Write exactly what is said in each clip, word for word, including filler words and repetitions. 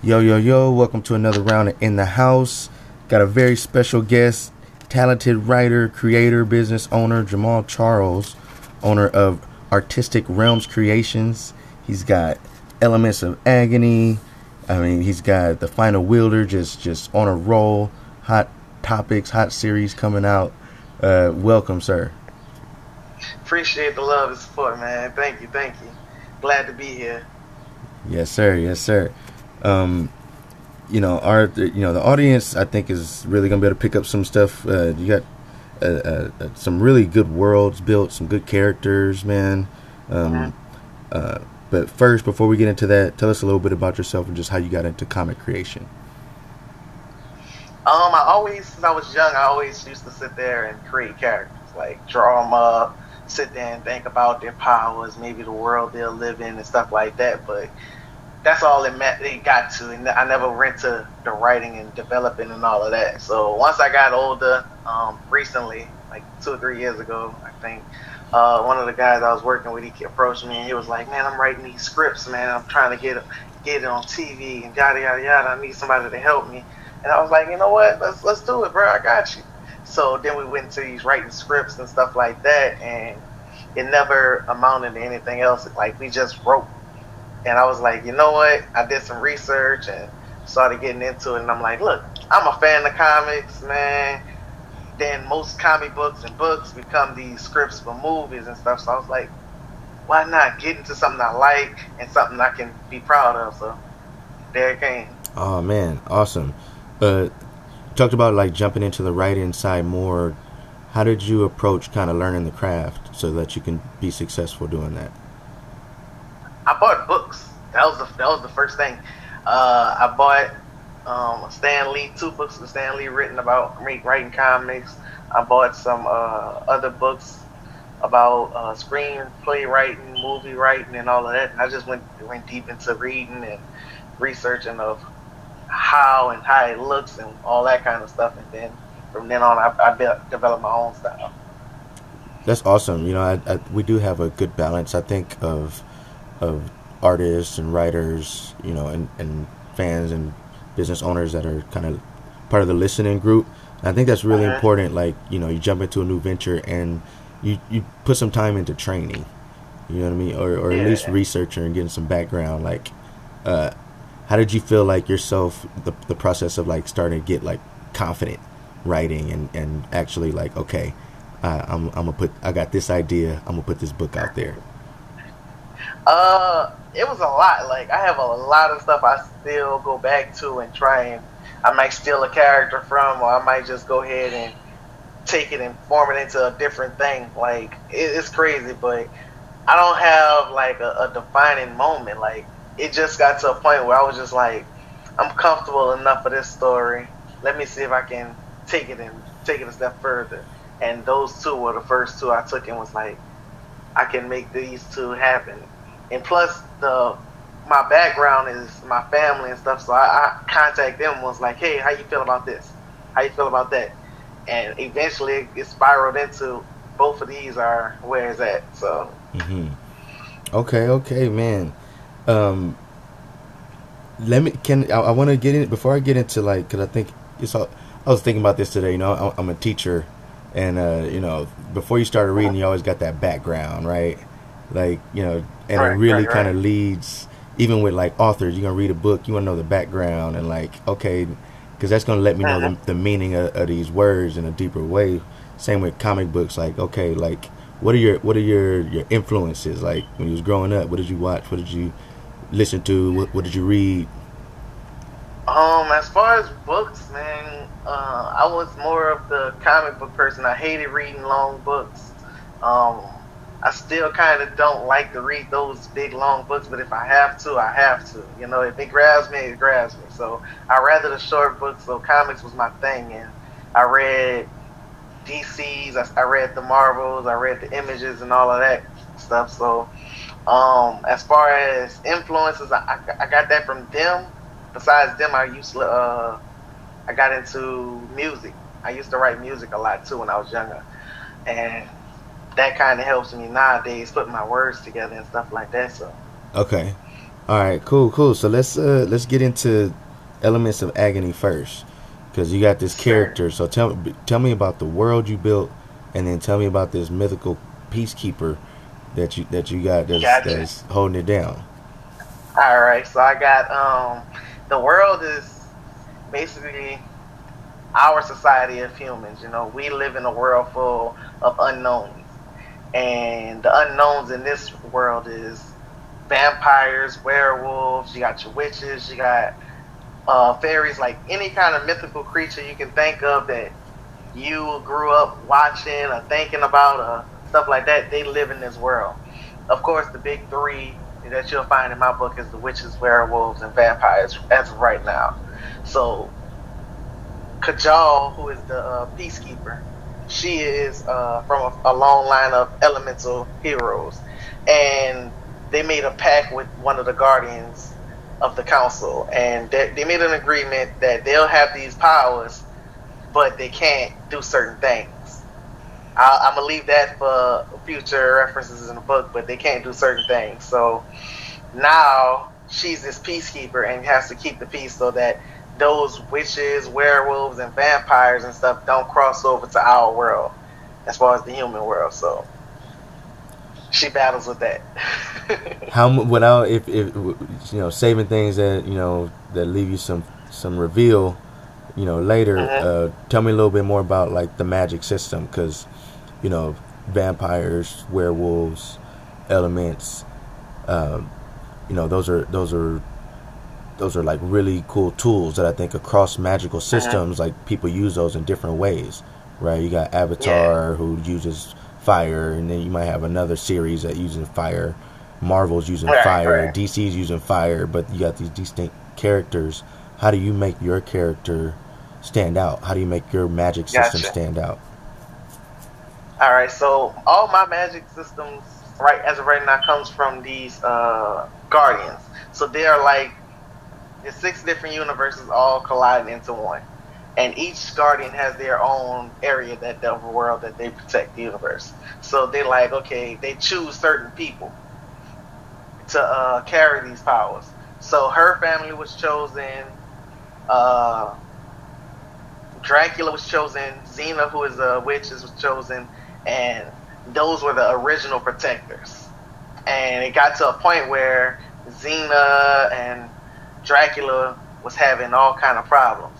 Yo, yo, yo, welcome to another round of In the House. Got a very special guest, talented writer, creator, business owner, Jamal Charles, owner of Artistic Realms Creations. He's got Elements of Agony. I mean, he's got The Final Wielder, just, just on a roll. Hot topics, hot series coming out. Uh, welcome, sir. Appreciate the love and support, man. Thank you, thank you. Glad to be here. Yes, sir. Yes, sir. Um, you know, our, you know, the audience, I think, is really going to be able to pick up some stuff. Uh, you got uh, uh, some really good worlds built, some good characters, man. Um, mm-hmm. uh, but first, before we get into that, tell us a little bit about yourself and just how you got into comic creation. Um, I always, since I was young, I always used to sit there and create characters, like draw them up, sit there and think about their powers, maybe the world they'll live in and stuff like that, but that's all it meant. It got to, and I never went to the writing and developing and all of that. So once I got older, um, recently, like two or three years ago, I think, uh, one of the guys I was working with, he approached me and he was like, "Man, I'm writing these scripts, man. I'm trying to get get it on T V and yada yada yada. I need somebody to help me." And I was like, "You know what? Let's let's do it, bro. I got you." So then we went to these writing scripts and stuff like that, and it never amounted to anything else. Like, we just wrote. And I was like, you know what? I did some research and started getting into it. And I'm like, look, I'm a fan of comics, man. Then most comic books and books become these scripts for movies and stuff. So I was like, why not get into something I like and something I can be proud of? So there it came. Oh, man. Awesome. Uh, you talked about, like, jumping into the writing side more. How did you approach kind of learning the craft so that you can be successful doing that? I bought books. That was the that was the first thing. Uh, I bought um, Stan Lee, two books of Stan Lee written about writing comics. I bought some uh, other books about uh, screenplay writing, movie writing, and all of that. And I just went went deep into reading and researching of how and how it looks and all that kind of stuff. And then from then on, I, I be- developed my own style. That's awesome. You know, I, I, we do have a good balance, I think, of of artists and writers, you know, and, and fans and business owners that are kind of part of the listening group. And I think that's really uh-huh. important. Like, you know, you jump into a new venture and you, you put some time into training, you know what I mean? Or, or yeah. at least researching and getting some background. Like, uh, how did you feel like yourself, the, the process of like starting to get like confident writing and, and actually like, okay, uh, I'm, I'm gonna put, I got this idea. I'm gonna put this book out there. Uh, it was a lot. Like, I have a lot of stuff I still go back to and try, and I might steal a character from, or I might just go ahead and take it and form it into a different thing. Like, it, it's crazy, but I don't have like a, a defining moment. Like, it just got to a point where I was just like, I'm comfortable enough for this story. Let me see if I can take it and take it a step further. And those two were the first two I took and was like, I can make these two happen. And plus, the my background is my family and stuff, so I, I contact them and was like, hey, how you feel about this? How you feel about that? And eventually, it spiraled into both of these are where it's at. So, mm-hmm. okay, okay, man. Um, let me can I, I want to get in before I get into like because I think it's all, I was thinking about this today. You know, I, I'm a teacher, and uh, you know, before you started reading, you always got that background, right? Like, you know, and right, it really right, kind of right. leads, even with like authors, you're going to read a book, you want to know the background and like, okay, because that's going to let me uh-huh. know the, the meaning of, of these words in a deeper way. Same with comic books, like, okay, like what are your, what are your, your influences? Like when you was growing up, what did you watch? What did you listen to? What, what did you read? Um, as far as books, man, uh, I was more of the comic book person. I hated reading long books. Um, I still kind of don't like to read those big, long books, but if I have to, I have to. You know, if it grabs me, it grabs me. So I rather the short books, so comics was my thing. And I read D C's, I, I read the Marvels, I read the Images and all of that stuff. So um, as far as influences, I, I, I got that from them. Besides them, I used to, uh, I got into music. I used to write music a lot, too, when I was younger. And that kind of helps me nowadays put my words together and stuff like that. So okay, All right, cool, cool. So let's uh, let's get into Elements of Agony first, because you got this sure. character. So tell me, tell me about the world you built, and then tell me about this mythical peacekeeper that you that you got that's, gotcha. that's holding it down. All right, so I got um, the world is basically our society of humans. You know, we live in a world full of unknowns, and the unknowns in this world is vampires, werewolves, you got your witches, you got uh, fairies, like any kind of mythical creature you can think of that you grew up watching or thinking about or stuff like that, they live in this world. Of course, the big three that you'll find in my book is the witches, werewolves, and vampires as of right now. So Kajal, who is the uh, peacekeeper, she is uh, from a, a long line of elemental heroes, and they made a pact with one of the guardians of the council, and they, they made an agreement that they'll have these powers, but they can't do certain things. I, I'm going to leave that for future references in the book, but they can't do certain things. So now she's this peacekeeper and has to keep the peace so that those witches, werewolves, and vampires and stuff don't cross over to our world as far as the human world. So she battles with that. How without if, if you know, saving things that you know that leave you some some reveal, you know, later. Mm-hmm. Uh, tell me a little bit more about like the magic system, because you know, vampires, werewolves, elements, um, you know, those are those are those are like really cool tools that I think across magical systems, mm-hmm. like people use those in different ways, right? You got Avatar, yeah. who uses fire, and then you might have another series that using fire. Marvel's using right, fire, right. D C's using fire, but you got these distinct characters. How do you make your character stand out? How do you make your magic system gotcha. stand out? All right, so all my magic systems, right as of right now, comes from these uh, guardians. So they are like the six different universes all colliding into one. And each guardian has their own area that the world that they protect the universe. So they like, okay, they choose certain people to uh, carry these powers. So her family was chosen. Uh, Dracula was chosen. Xena, who is a witch, was chosen. And those were the original protectors. And it got to a point where Xena and Dracula was having all kind of problems.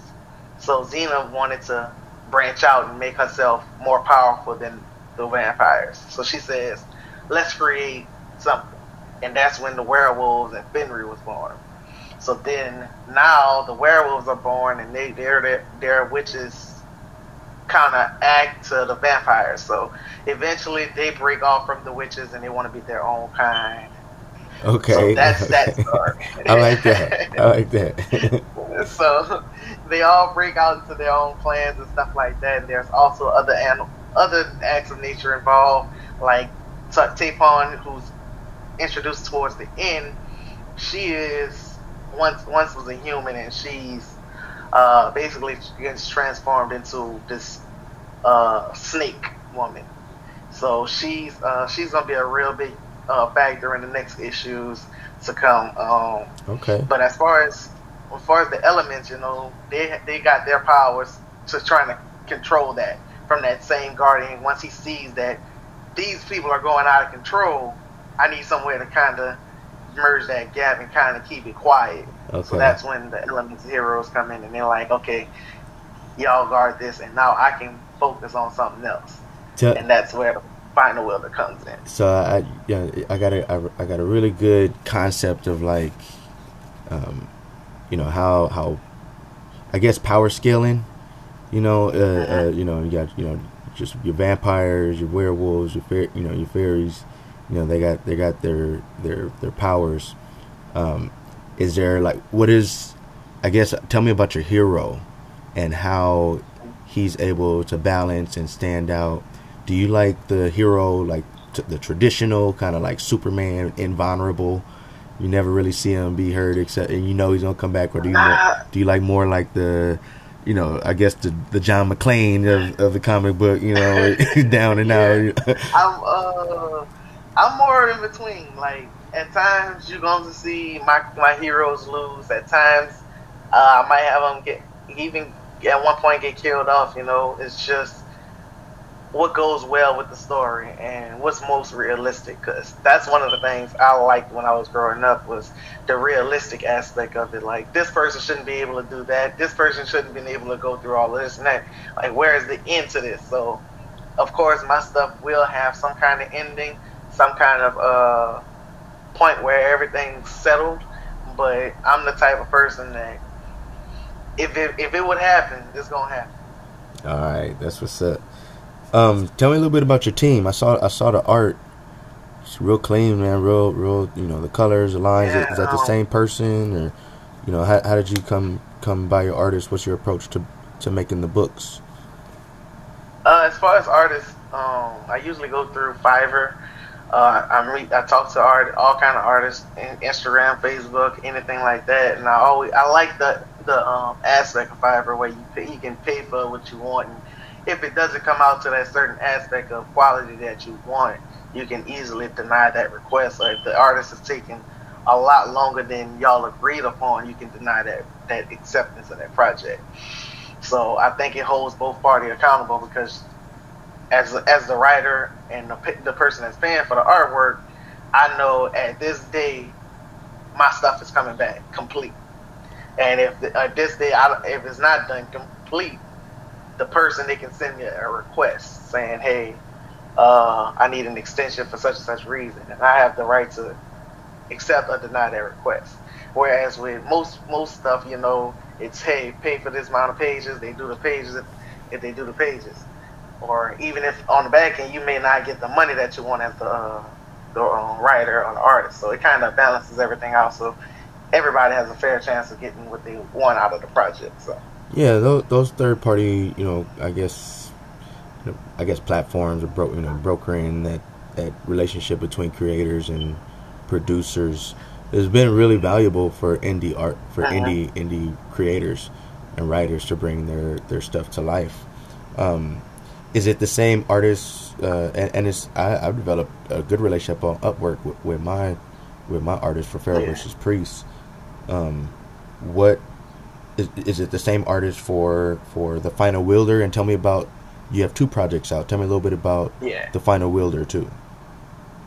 So Xena wanted to branch out and make herself more powerful than the vampires. So she says, let's create something. And that's when the werewolves and Fenry was born. So then now the werewolves are born and they, they're, they're, they're witches kind of act to the vampires. So eventually they break off from the witches and they want to be their own kind. Okay. So that's that story. I like that. I like that. So they all break out into their own plans and stuff like that. And there's also other animal, other acts of nature involved, like Tapon, who's introduced towards the end. She is once once was a human, and she's uh, basically gets transformed into this uh, snake woman. So she's uh, she's gonna be a real big Uh, factor in the next issues to come. Um, okay. But as far as as far as the elements, you know, they they got their powers to trying to control that from that same guardian. Once he sees that these people are going out of control, I need somewhere to kind of merge that gap and kind of keep it quiet. Okay. So that's when the elements heroes come in and they're like, okay, y'all guard this, and now I can focus on something else. So and that's where the Final Wielder comes in. So I, yeah, I got a, I, I got a really good concept of like, um, you know how how, I guess power scaling, you know, uh, mm-hmm. uh, you know, you got you know just your vampires, your werewolves, your fair, you know, your fairies, you know, they got they got their their their powers. Um, is there like what is, I guess tell me about your hero, and how he's able to balance and stand out. Do you like the hero, like t- the traditional kind of like Superman, invulnerable? You never really see him be hurt, except and you know he's gonna come back. Or do you uh, do you like more like the, you know, I guess the the John McClane of, of the comic book, you know, down and yeah. out. I'm uh, I'm more in between. Like at times you're going to see my my heroes lose. At times, uh, I might have them get even at one point get killed off. You know, it's just what goes well with the story and what's most realistic. Because that's one of the things I liked when I was growing up was the realistic aspect of it. Like, this person shouldn't be able to do that. This person shouldn't be able to go through all of this and that. Like, where is the end to this? So, of course, my stuff will have some kind of ending, some kind of uh, point where everything's settled. But I'm the type of person that if it, if it would happen, it's going to happen. All right. That's what's up. Um, tell me a little bit about your team. I saw I saw the art. It's real clean, man. Real, real. You know, the colors, the lines. Yeah, is that um, the same person, or you know, how how did you come come by your artists? What's your approach to to making the books? Uh, as far as artists, um, I usually go through Fiverr. Uh, I'm re I talk to art, all kind of artists, Instagram, Facebook, anything like that. And I always I like the the um, aspect of Fiverr where you pay, you can pay for what you want. And if it doesn't come out to that certain aspect of quality that you want, you can easily deny that request. Or if the artist is taking a lot longer than y'all agreed upon, you can deny that, that acceptance of that project. So I think it holds both parties accountable because as, as the writer and the, the person that's paying for the artwork, I know at this day my stuff is coming back complete. And if the, uh, this day, I, if it's not done complete, the person, they can send me a request saying, hey, uh, I need an extension for such and such reason. And I have the right to accept or deny that request. Whereas with most most stuff, you know, it's, hey, pay for this amount of pages. They do the pages if, if they do the pages. Or even if on the back end, you may not get the money that you want as the, uh, the um, writer or the artist. So it kind of balances everything out. So everybody has a fair chance of getting what they want out of the project. So. Yeah, those, those third-party, you know, I guess, I guess platforms are bro, you know, brokering that that relationship between creators and producers has been really valuable for indie art, for uh-huh. indie indie creators and writers to bring their their stuff to life. Um, is it the same artists? Uh, and, and it's I, I've developed a good relationship on Upwork with, with my with my artist for Fair versus. Priest. Um, what? Is, is it the same artist for for The Final Wielder? And tell me about, you have two projects out. Tell me a little bit about yeah. The Final Wielder too.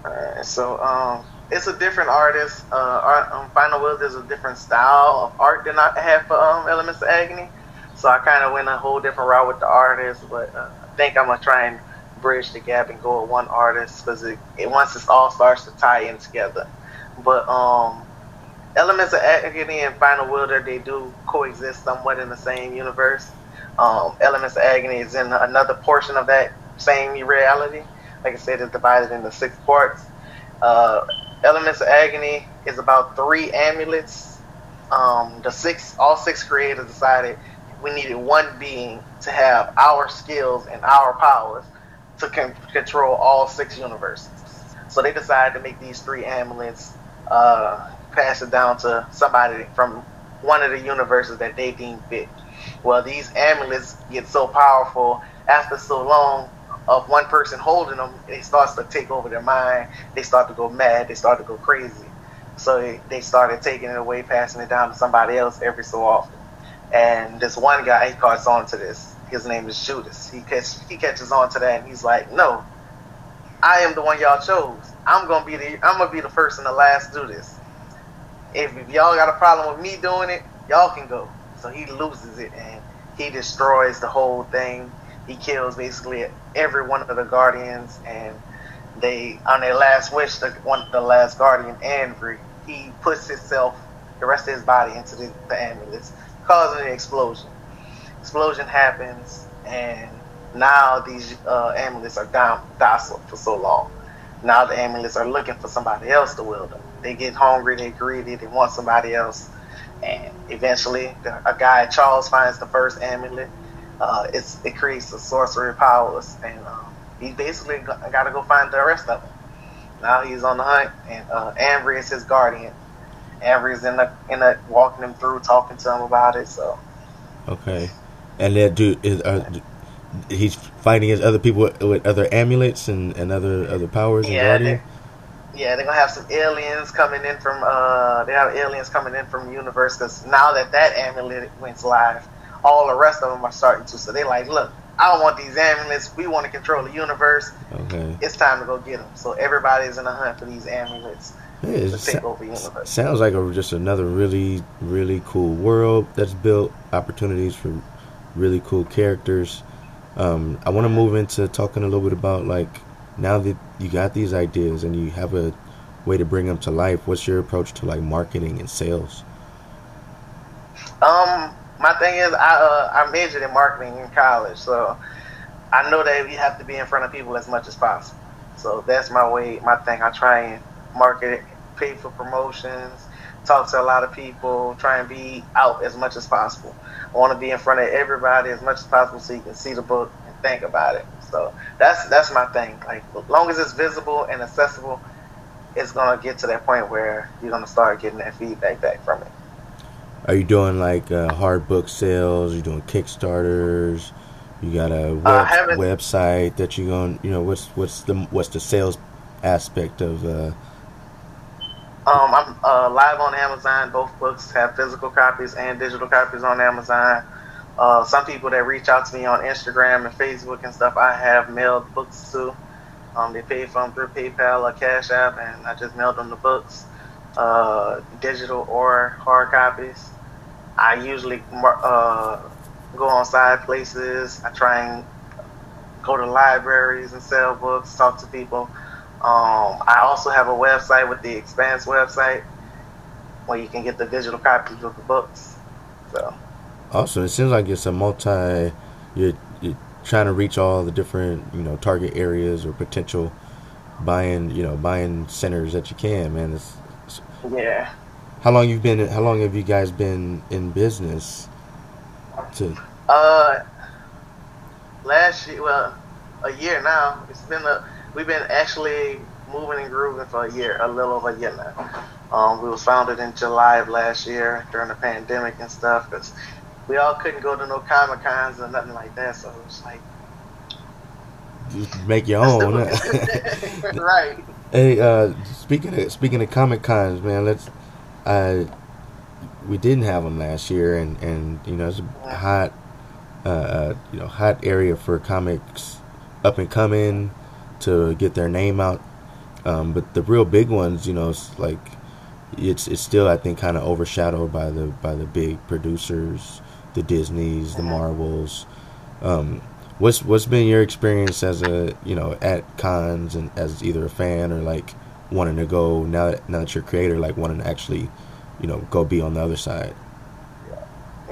All right, so um, it's a different artist. Uh, art, um, Final Wielder is a different style of art than I have for um, Elements of Agony. So I kind of went a whole different route with the artist, but uh, I think I'm gonna try and bridge the gap and go with one artist because it, it once it all starts to tie in together. But um. Elements of Agony and Final Wielder, they do coexist somewhat in the same universe. Um, Elements of Agony is in another portion of that same reality. Like I said, it's divided into six parts. Uh, Elements of Agony is about three amulets. Um, the six, all six creators decided we needed one being to have our skills and our powers to con control all six universes. So they decided to make these three amulets. Uh, pass it down to somebody from one of the universes that they deem fit. Well, these amulets get so powerful after so long of one person holding them, it starts to take over their mind. They start to go mad. They start to go crazy. So they started taking it away, passing it down to somebody else every so often. And this one guy, he catches on to this. His name is Judas. He, catch, he catches on to that, and he's like, no, I am the one y'all chose. I'm gonna be the I'm gonna be the person to last do this. If y'all got a problem with me doing it, y'all can go. So he loses it, and he destroys the whole thing. He kills basically every one of the guardians, and they, on their last wish, the, one of the last guardian, Ambry, he puts himself, the rest of his body, into the, the ambulance, causing an explosion. Explosion happens, and now these uh, amulets are down, docile for so long. Now the amulets are looking for somebody else to wield them. They get hungry, they greedy, they want somebody else. And eventually, the, a guy, Charles, finds the first amulet. Uh, it's, it creates the sorcery powers. And um, he basically got to go find the rest of them. Now he's on the hunt, and uh, Ambry is his guardian. Ambry is in the, in the, walking him through, talking to him about it. So. Okay. And that dude, is, uh, he's fighting his other people with, with other amulets and, and other, other powers and yeah, guardian? Yeah, they're gonna have some aliens coming in from. Uh, they have aliens coming in from the universe, because now that that amulet went live, all the rest of them are starting to. So they like, look, I don't want these amulets. We want to control the universe. Okay, it's time to go get them. So everybody's in a hunt for these amulets yeah, to take over the universe. Sounds like a, just another really, really cool world that's built. Opportunities for really cool characters. Um, I want to move into talking a little bit about, like, now that you got these ideas and you have a way to bring them to life, what's your approach to, like, marketing and sales? Um, my thing is I uh, I majored in marketing in college, so I know that you have to be in front of people as much as possible. So that's my way, my thing. I try and market it, pay for promotions, talk to a lot of people, try and be out as much as possible. I want to be in front of everybody as much as possible so you can see the book and think about it. So that's that's my thing. Like, as long as it's visible and accessible, it's going to get to that point where you're going to start getting that feedback back from it. Are you doing, like, uh, hard book sales? You're doing Kickstarters? You got a web, uh, website that you're going to, you know, what's what's the what's the sales aspect of uh Um, I'm uh, live on Amazon. Both books have physical copies and digital copies on Amazon. Uh, some people that reach out to me on Instagram and Facebook and stuff, I have mailed books to. Um, they pay for them through PayPal or Cash App, and I just mailed them the books, uh, digital or hard copies. I usually uh, go on side places. I try and go to libraries and sell books, talk to people. Um, I also have a website with the Expanse website where you can get the digital copies of the books. So, awesome. It seems like it's a multi, you're, you're trying to reach all the different, you know, target areas or potential buying, you know, buying centers that you can, man. It's, it's, yeah. How long you've been, how long have you guys been in business? To Uh, last year, well, a year now. It's been a, We've been actually moving and grooving for a year, a little over a year now. Um, we was founded in July of last year during the pandemic and stuff, because we all couldn't go to no Comic Cons or nothing like that. So it was like, you make your own, huh? Right? Hey, uh, speaking of, speaking of Comic Cons, man, let's. Uh, we didn't have them last year, and, and you know it's a hot, uh, you know, hot area for comics, up and coming, to get their name out, um, but the real big ones, you know, it's like it's it's still, I think, kind of overshadowed by the by the big producers, the Disneys, the Marvels. Um, what's what's been your experience as a you know at cons, and as either a fan or like wanting to go now that now that you're a creator, like wanting to actually, you know, go be on the other side?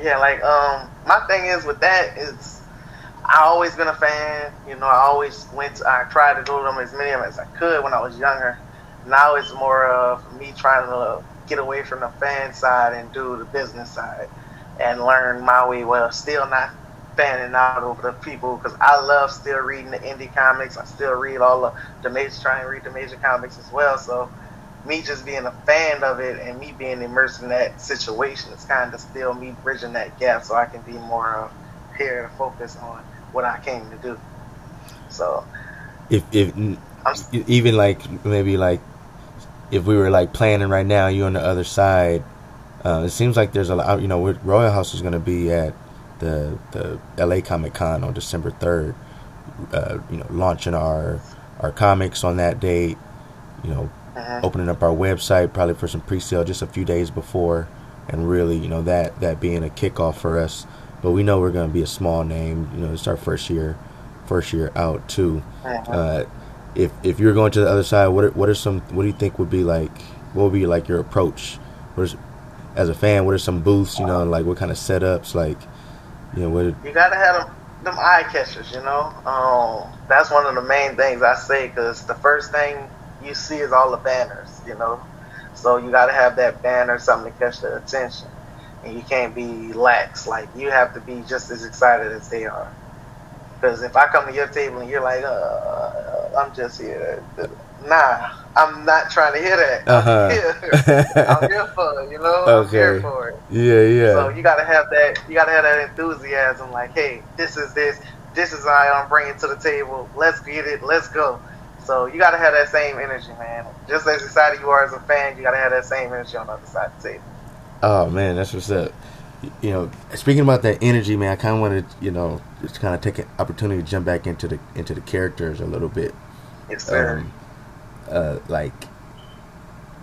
Yeah, like um, my thing is with that is, I always been a fan, you know. I always went. To, I tried to go to them as many of them as I could when I was younger. Now it's more of me trying to get away from the fan side and do the business side and learn my way. Well, still not fanning out over the people, because I love still reading the indie comics. I still read all of the major, try and read the major comics as well. So me just being a fan of it and me being immersed in that situation is kind of still me bridging that gap, so I can be more of here to focus on what I came to do. So if if I'm, even like maybe like if we were like planning right now, you on the other side, uh, it seems like there's a lot, you know, Royal House is going to be at the the L A Comic Con on December third, uh, you know, launching our our comics on that date, you know, uh-huh. opening up our website probably for some pre-sale just a few days before, and really, you know, that that being a kickoff for us. But we know we're going to be a small name. You know, it's our first year, first year out too. Uh-huh. Uh, if if you're going to the other side, what are, what are some? What do you think would be like? What would be like your approach? What is, as a fan, what are some booths? You know, like what kind of setups? Like, you know, what are, you gotta have them, them eye catchers. You know, um, that's one of the main things I say, because the first thing you see is all the banners. You know, so you gotta have that banner, something to catch their attention. And you can't be lax. Like, you have to be just as excited as they are. Because if I come to your table and you're like, uh, I'm just here. Nah, I'm not trying to hear that. Uh-huh. I'm here. I'm here for it, you know? Okay. I'm here for it. Yeah, yeah. So you got to have that, you got to have that enthusiasm. Like, hey, this is this. This is how I'm bringing to the table. Let's get it. Let's go. So you got to have that same energy, man. Just as excited you are as a fan, you got to have that same energy on the other side of the table. Oh, man, that's what's up. You know, speaking about that energy, man, I kind of wanted, you know, just kind of take an opportunity to jump back into the into the characters a little bit. Yes, sir. Um, uh, like,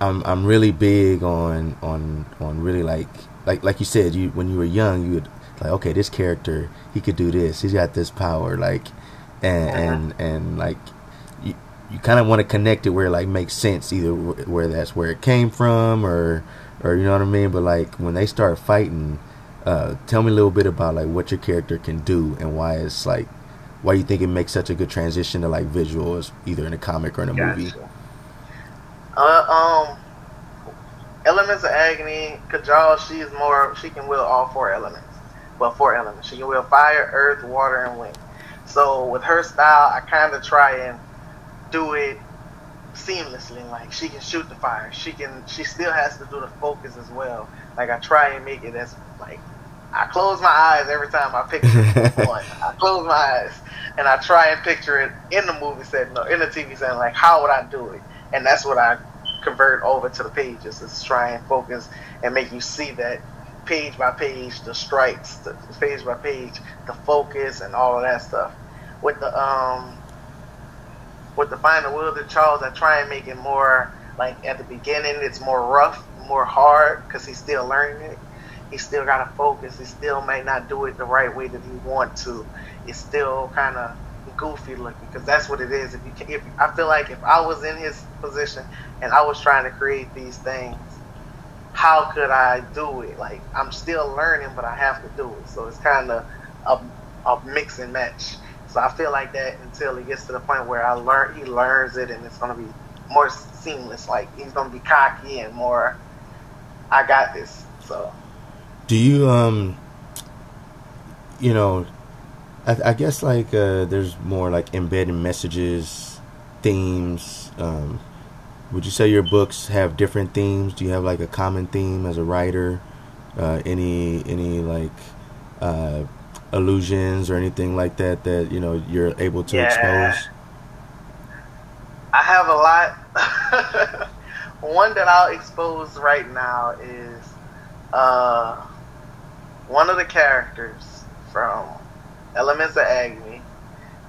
I'm I'm really big on on on really like like like you said, you when you were young, you would like, okay, this character, he could do this, he's got this power, like, and uh-huh. and and like you you kind of want to connect it where it like makes sense, either where that's where it came from or. Or you know what I mean? But like when they start fighting, uh, tell me a little bit about like what your character can do and why it's like, why you think it makes such a good transition to like visuals, either in a comic or in a gotcha. movie. Uh, um, Elements of Agony, Kajal, she is more, she can wield all four elements. Well, four elements. She can wield fire, earth, water, and wind. So with her style, I kind of try and do it seamlessly. Like, she can shoot the fire, she can she still has to do the focus as well. Like, I try and make it as like, I close my eyes every time I picture one. I close my eyes and I try and picture it in the movie setting or in the T V setting, like how would I do it, and that's what I convert over to the pages, is try and focus and make you see that page by page, the strikes, the page by page, the focus and all of that stuff. With the um With the Final Wielder, Charles, I try and make it more, like, at the beginning, it's more rough, more hard, because he's still learning it. He still got to focus. He still may not do it the right way that he want to. It's still kind of goofy looking, because that's what it is. If you can, if I feel like if I was in his position and I was trying to create these things, how could I do it? Like, I'm still learning, but I have to do it. So it's kind of a, a mix and match. So I feel like that until it gets to the point where I learn, he learns it, and it's going to be more seamless. Like, he's going to be cocky and more, I got this. So, do you, um, you know, I, I guess like uh, there's more like embedded messages, themes. Um, would you say your books have different themes? Do you have like a common theme as a writer? Uh, any any like. Uh, Illusions or anything like that that you know you're able to yeah. expose? I have a lot. One that I'll expose right now is uh, one of the characters from Elements of Agony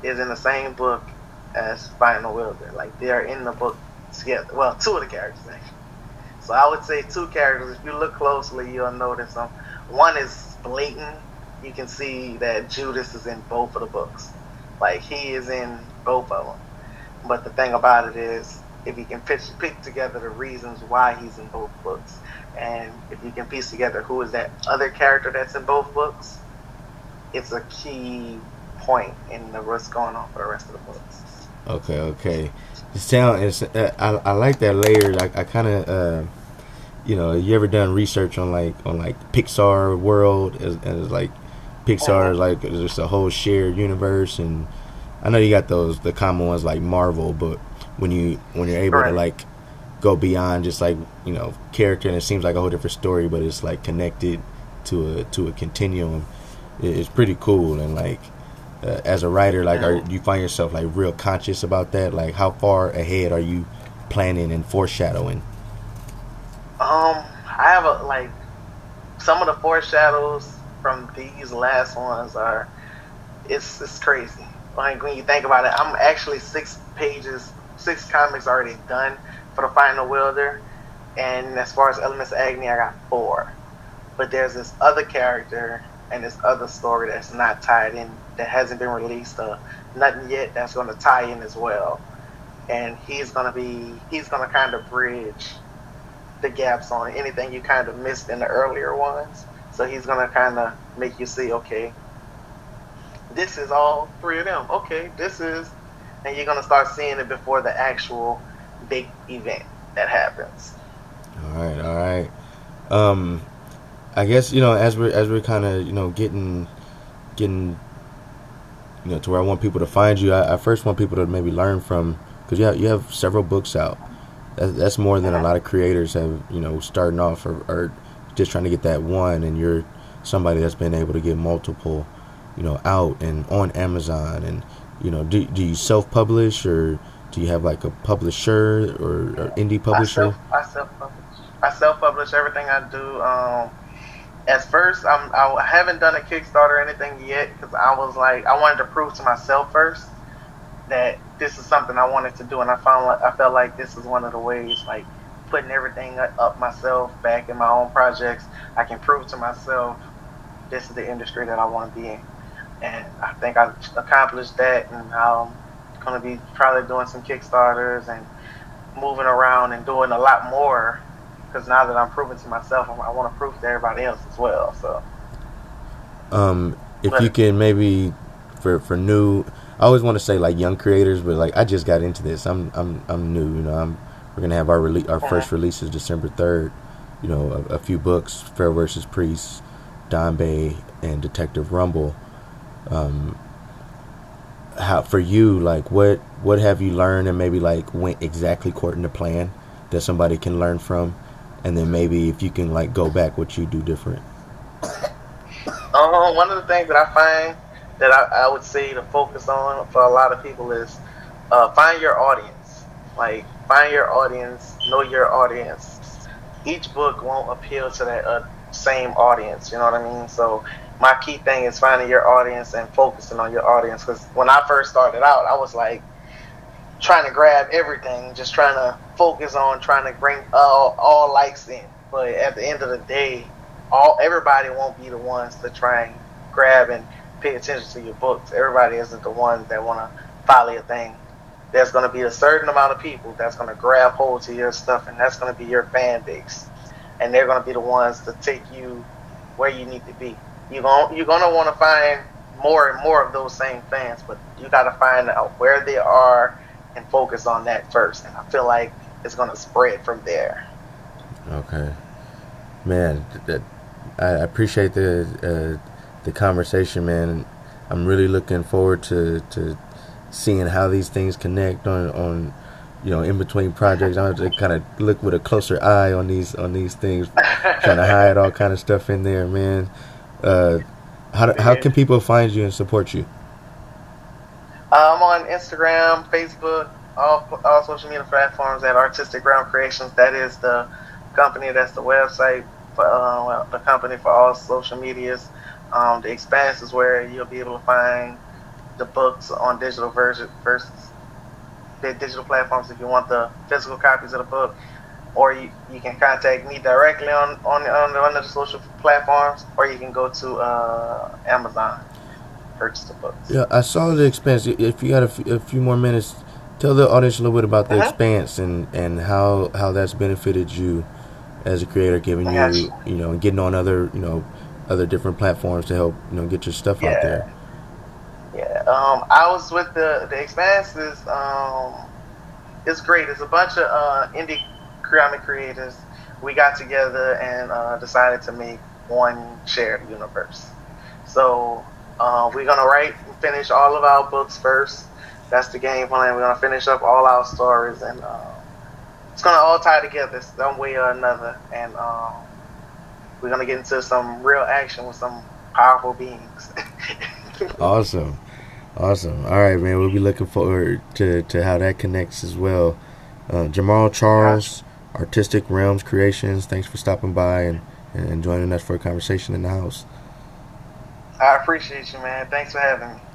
is in the same book as Final Wielder. Like, they are in the book together. Well, two of the characters actually. So I would say two characters. If you look closely, you'll notice them. One is blatant. You can see that Judas is in both of the books. Like, he is in both of them. But the thing about it is, if you can pitch, pick together the reasons why he's in both books, and if you can piece together who is that other character that's in both books, it's a key point in the what's going on for the rest of the books. Okay, okay. It sound, it's, uh, I, I like that layer. Like, I kind of... Uh... You know, you ever done research on like on like Pixar world, as, as like Pixar is like just a whole shared universe, and I know you got those the common ones like Marvel, but when you when you're able right. to like go beyond just like, you know, character, and it seems like a whole different story, but it's like connected to a to a continuum. It's pretty cool, and like uh, as a writer, like are you find yourself like real conscious about that? Like, how far ahead are you planning and foreshadowing? Um, I have a, like, some of the foreshadows from these last ones are, it's, it's crazy. Like, when you think about it, I'm actually six pages, six comics already done for the Final Wielder, and as far as Elements of Agony, I got four. But there's this other character and this other story that's not tied in, that hasn't been released, uh, nothing yet, that's going to tie in as well. And he's going to be, he's going to kind of bridge the gaps on anything you kind of missed in the earlier ones. So he's gonna kind of make you see, okay, this is all three of them, okay, this is, and you're gonna start seeing it before the actual big event that happens. Alright alright um I guess, you know, as we're as we're kind of, you know, getting getting you know to where I want people to find you, I, I first want people to maybe learn from, because you have, you have several books out. That's more than a lot of creators have, you know, starting off or, or just trying to get that one, and you're somebody that's been able to get multiple, you know, out and on Amazon. And, you know, do do you self-publish, or Do you have like a publisher or, or indie publisher? I self publish. I self publish everything I do. Um, at first, I'm, I haven't done a Kickstarter or anything yet because I was like, I wanted to prove to myself first that this is something I wanted to do, and I found like, I felt like this is one of the ways, like putting everything up myself, back in my own projects, I can prove to myself this is the industry that I want to be in. And I think I accomplished that, and I'm going to be probably doing some Kickstarters and moving around and doing a lot more, because now that I'm proving to myself, I want to prove to everybody else as well. So, um, if but, you can maybe for for new, I always want to say like young creators, but like I just got into this. I'm I'm I'm new, you know. I'm we're gonna have our rele- our uh-huh. first release is December third. You know, a, a few books: Fair versus. Priest, Don Bay, and Detective Rumble. Um, how for you, like what what have you learned, and maybe like went exactly according to plan that somebody can learn from, and then maybe if you can like go back, what you do different. Um, one of the things that I find that I, I would say to focus on for a lot of people is uh, find your audience. Like find your audience, know your audience. Each book won't appeal to that uh, same audience. You know what I mean? So my key thing is finding your audience and focusing on your audience. Because when I first started out, I was like trying to grab everything, just trying to focus on trying to bring all, all likes in. But at the end of the day, all everybody won't be the ones to try and grab and pay attention to your books. Everybody isn't the ones that want to follow your thing. There's going to be a certain amount of people that's going to grab hold to your stuff, and that's going to be your fan base. And they're going to be the ones to take you where you need to be. You're going you're going to want to find more and more of those same fans, but you got to find out where they are and focus on that first. And I feel like it's going to spread from there. Okay. Man, that, I appreciate the uh, the conversation, man. I'm really looking forward to, to seeing how these things connect on, on you know, in between projects. I have to kind of look with a closer eye on these on these things, trying to hide all kind of stuff in there, man. Uh, how how can people find you and support you? Uh, I'm on Instagram, Facebook, all all social media platforms at Artistic Realms Creations. That is the company. That's the website for uh, the company for all social medias. Um, the Expanse is where you'll be able to find the books on digital version versus the digital platforms. If you want the physical copies of the book, or you, you can contact me directly on, on, on one of the social platforms, or you can go to uh, Amazon, purchase the books. Yeah, I saw The Expanse. If you got a, f- a few more minutes, tell the audience a little bit about The uh-huh. Expanse and, and how, how that's benefited you as a creator, giving you, you, you know, and getting on other, you know, other different platforms to help, you know, get your stuff yeah. out there. Yeah, um, I was with the, the Expanse. Is, um, it's great. It's a bunch of uh, indie comic creators. We got together and uh, decided to make one shared universe. So uh, we're gonna write and finish all of our books first. That's the game plan. We're gonna finish up all our stories, and uh, it's gonna all tie together some way or another. And uh, we're gonna get into some real action with some powerful beings. Awesome, awesome. All right, man. We'll be looking forward to to how that connects as well. Uh, Jamal Charles. Gosh. Artistic Realms Creations, thanks for stopping by and, and joining us for a conversation in the house. I appreciate you, man. Thanks for having me.